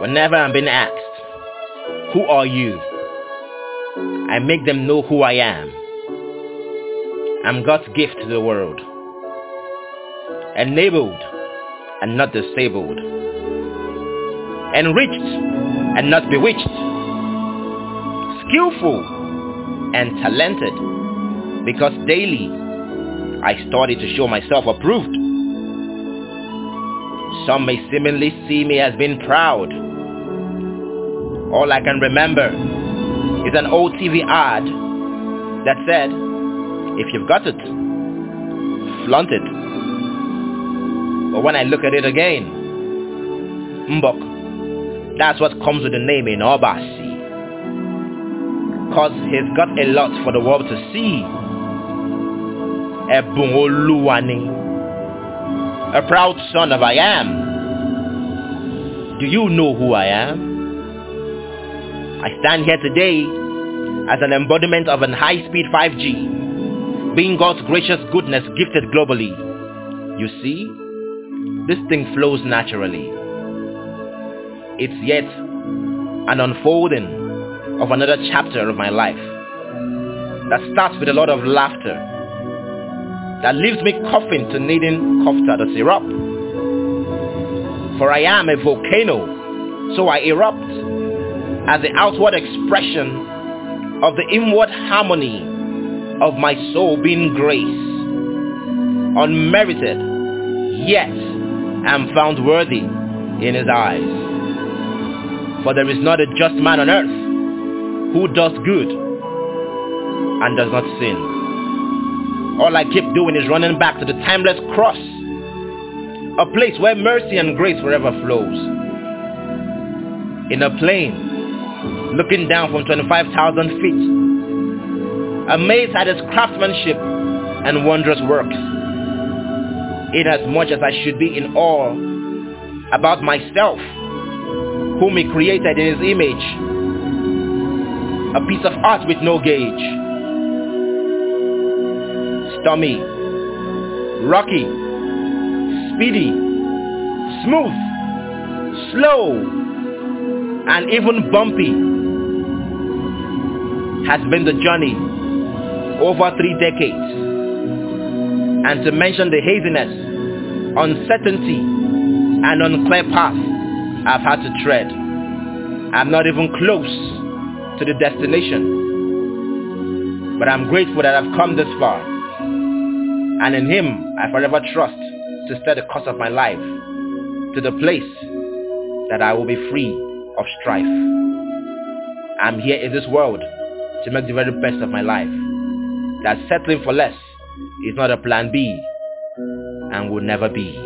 Whenever I'm being asked, who are you? I make them know who I am. I'm God's gift to the world. Enabled and not disabled. Enriched and not bewitched. Skillful and talented, because daily I study to show myself approved. Some may seemingly see me as being proud. All I can remember is an old TV ad that said, if you've got it, flaunt it. But when I look at it again, Mbok, that's what comes with the name in Obasi. Because he's got a lot for the world to see. Ẹ̀bùn Olúwa ni. A proud son of I am. Do you know who I am? I stand here today as an embodiment of an high-speed 5G, being God's gracious goodness gifted globally. You see, this thing flows naturally. It's yet an unfolding of another chapter of my life that starts with a lot of laughter, that leaves me coughing to needing kofta the syrup. For I am a volcano, so I erupt as the outward expression of the inward harmony of my soul being grace, unmerited, yet am found worthy in his eyes. For there is not a just man on earth who does good and does not sin. All I keep doing is running back to the timeless cross, a place where mercy and grace forever flows. In a plane, looking down from 25,000 feet, amazed at its craftsmanship and wondrous works, inasmuch as I should be in awe about myself, whom he created in his image, a piece of art with no gauge. Stormy, rocky, speedy, smooth, slow, and even bumpy has been the journey over 3 decades. And to mention the haziness, uncertainty, and unclear path I've had to tread, I'm not even close to the destination, but I'm grateful that I've come this far, and in him I forever trust to steer the course of my life to the place that I will be free of strife. I'm here in this world to make the very best of my life, that settling for less is not a plan B and will never be.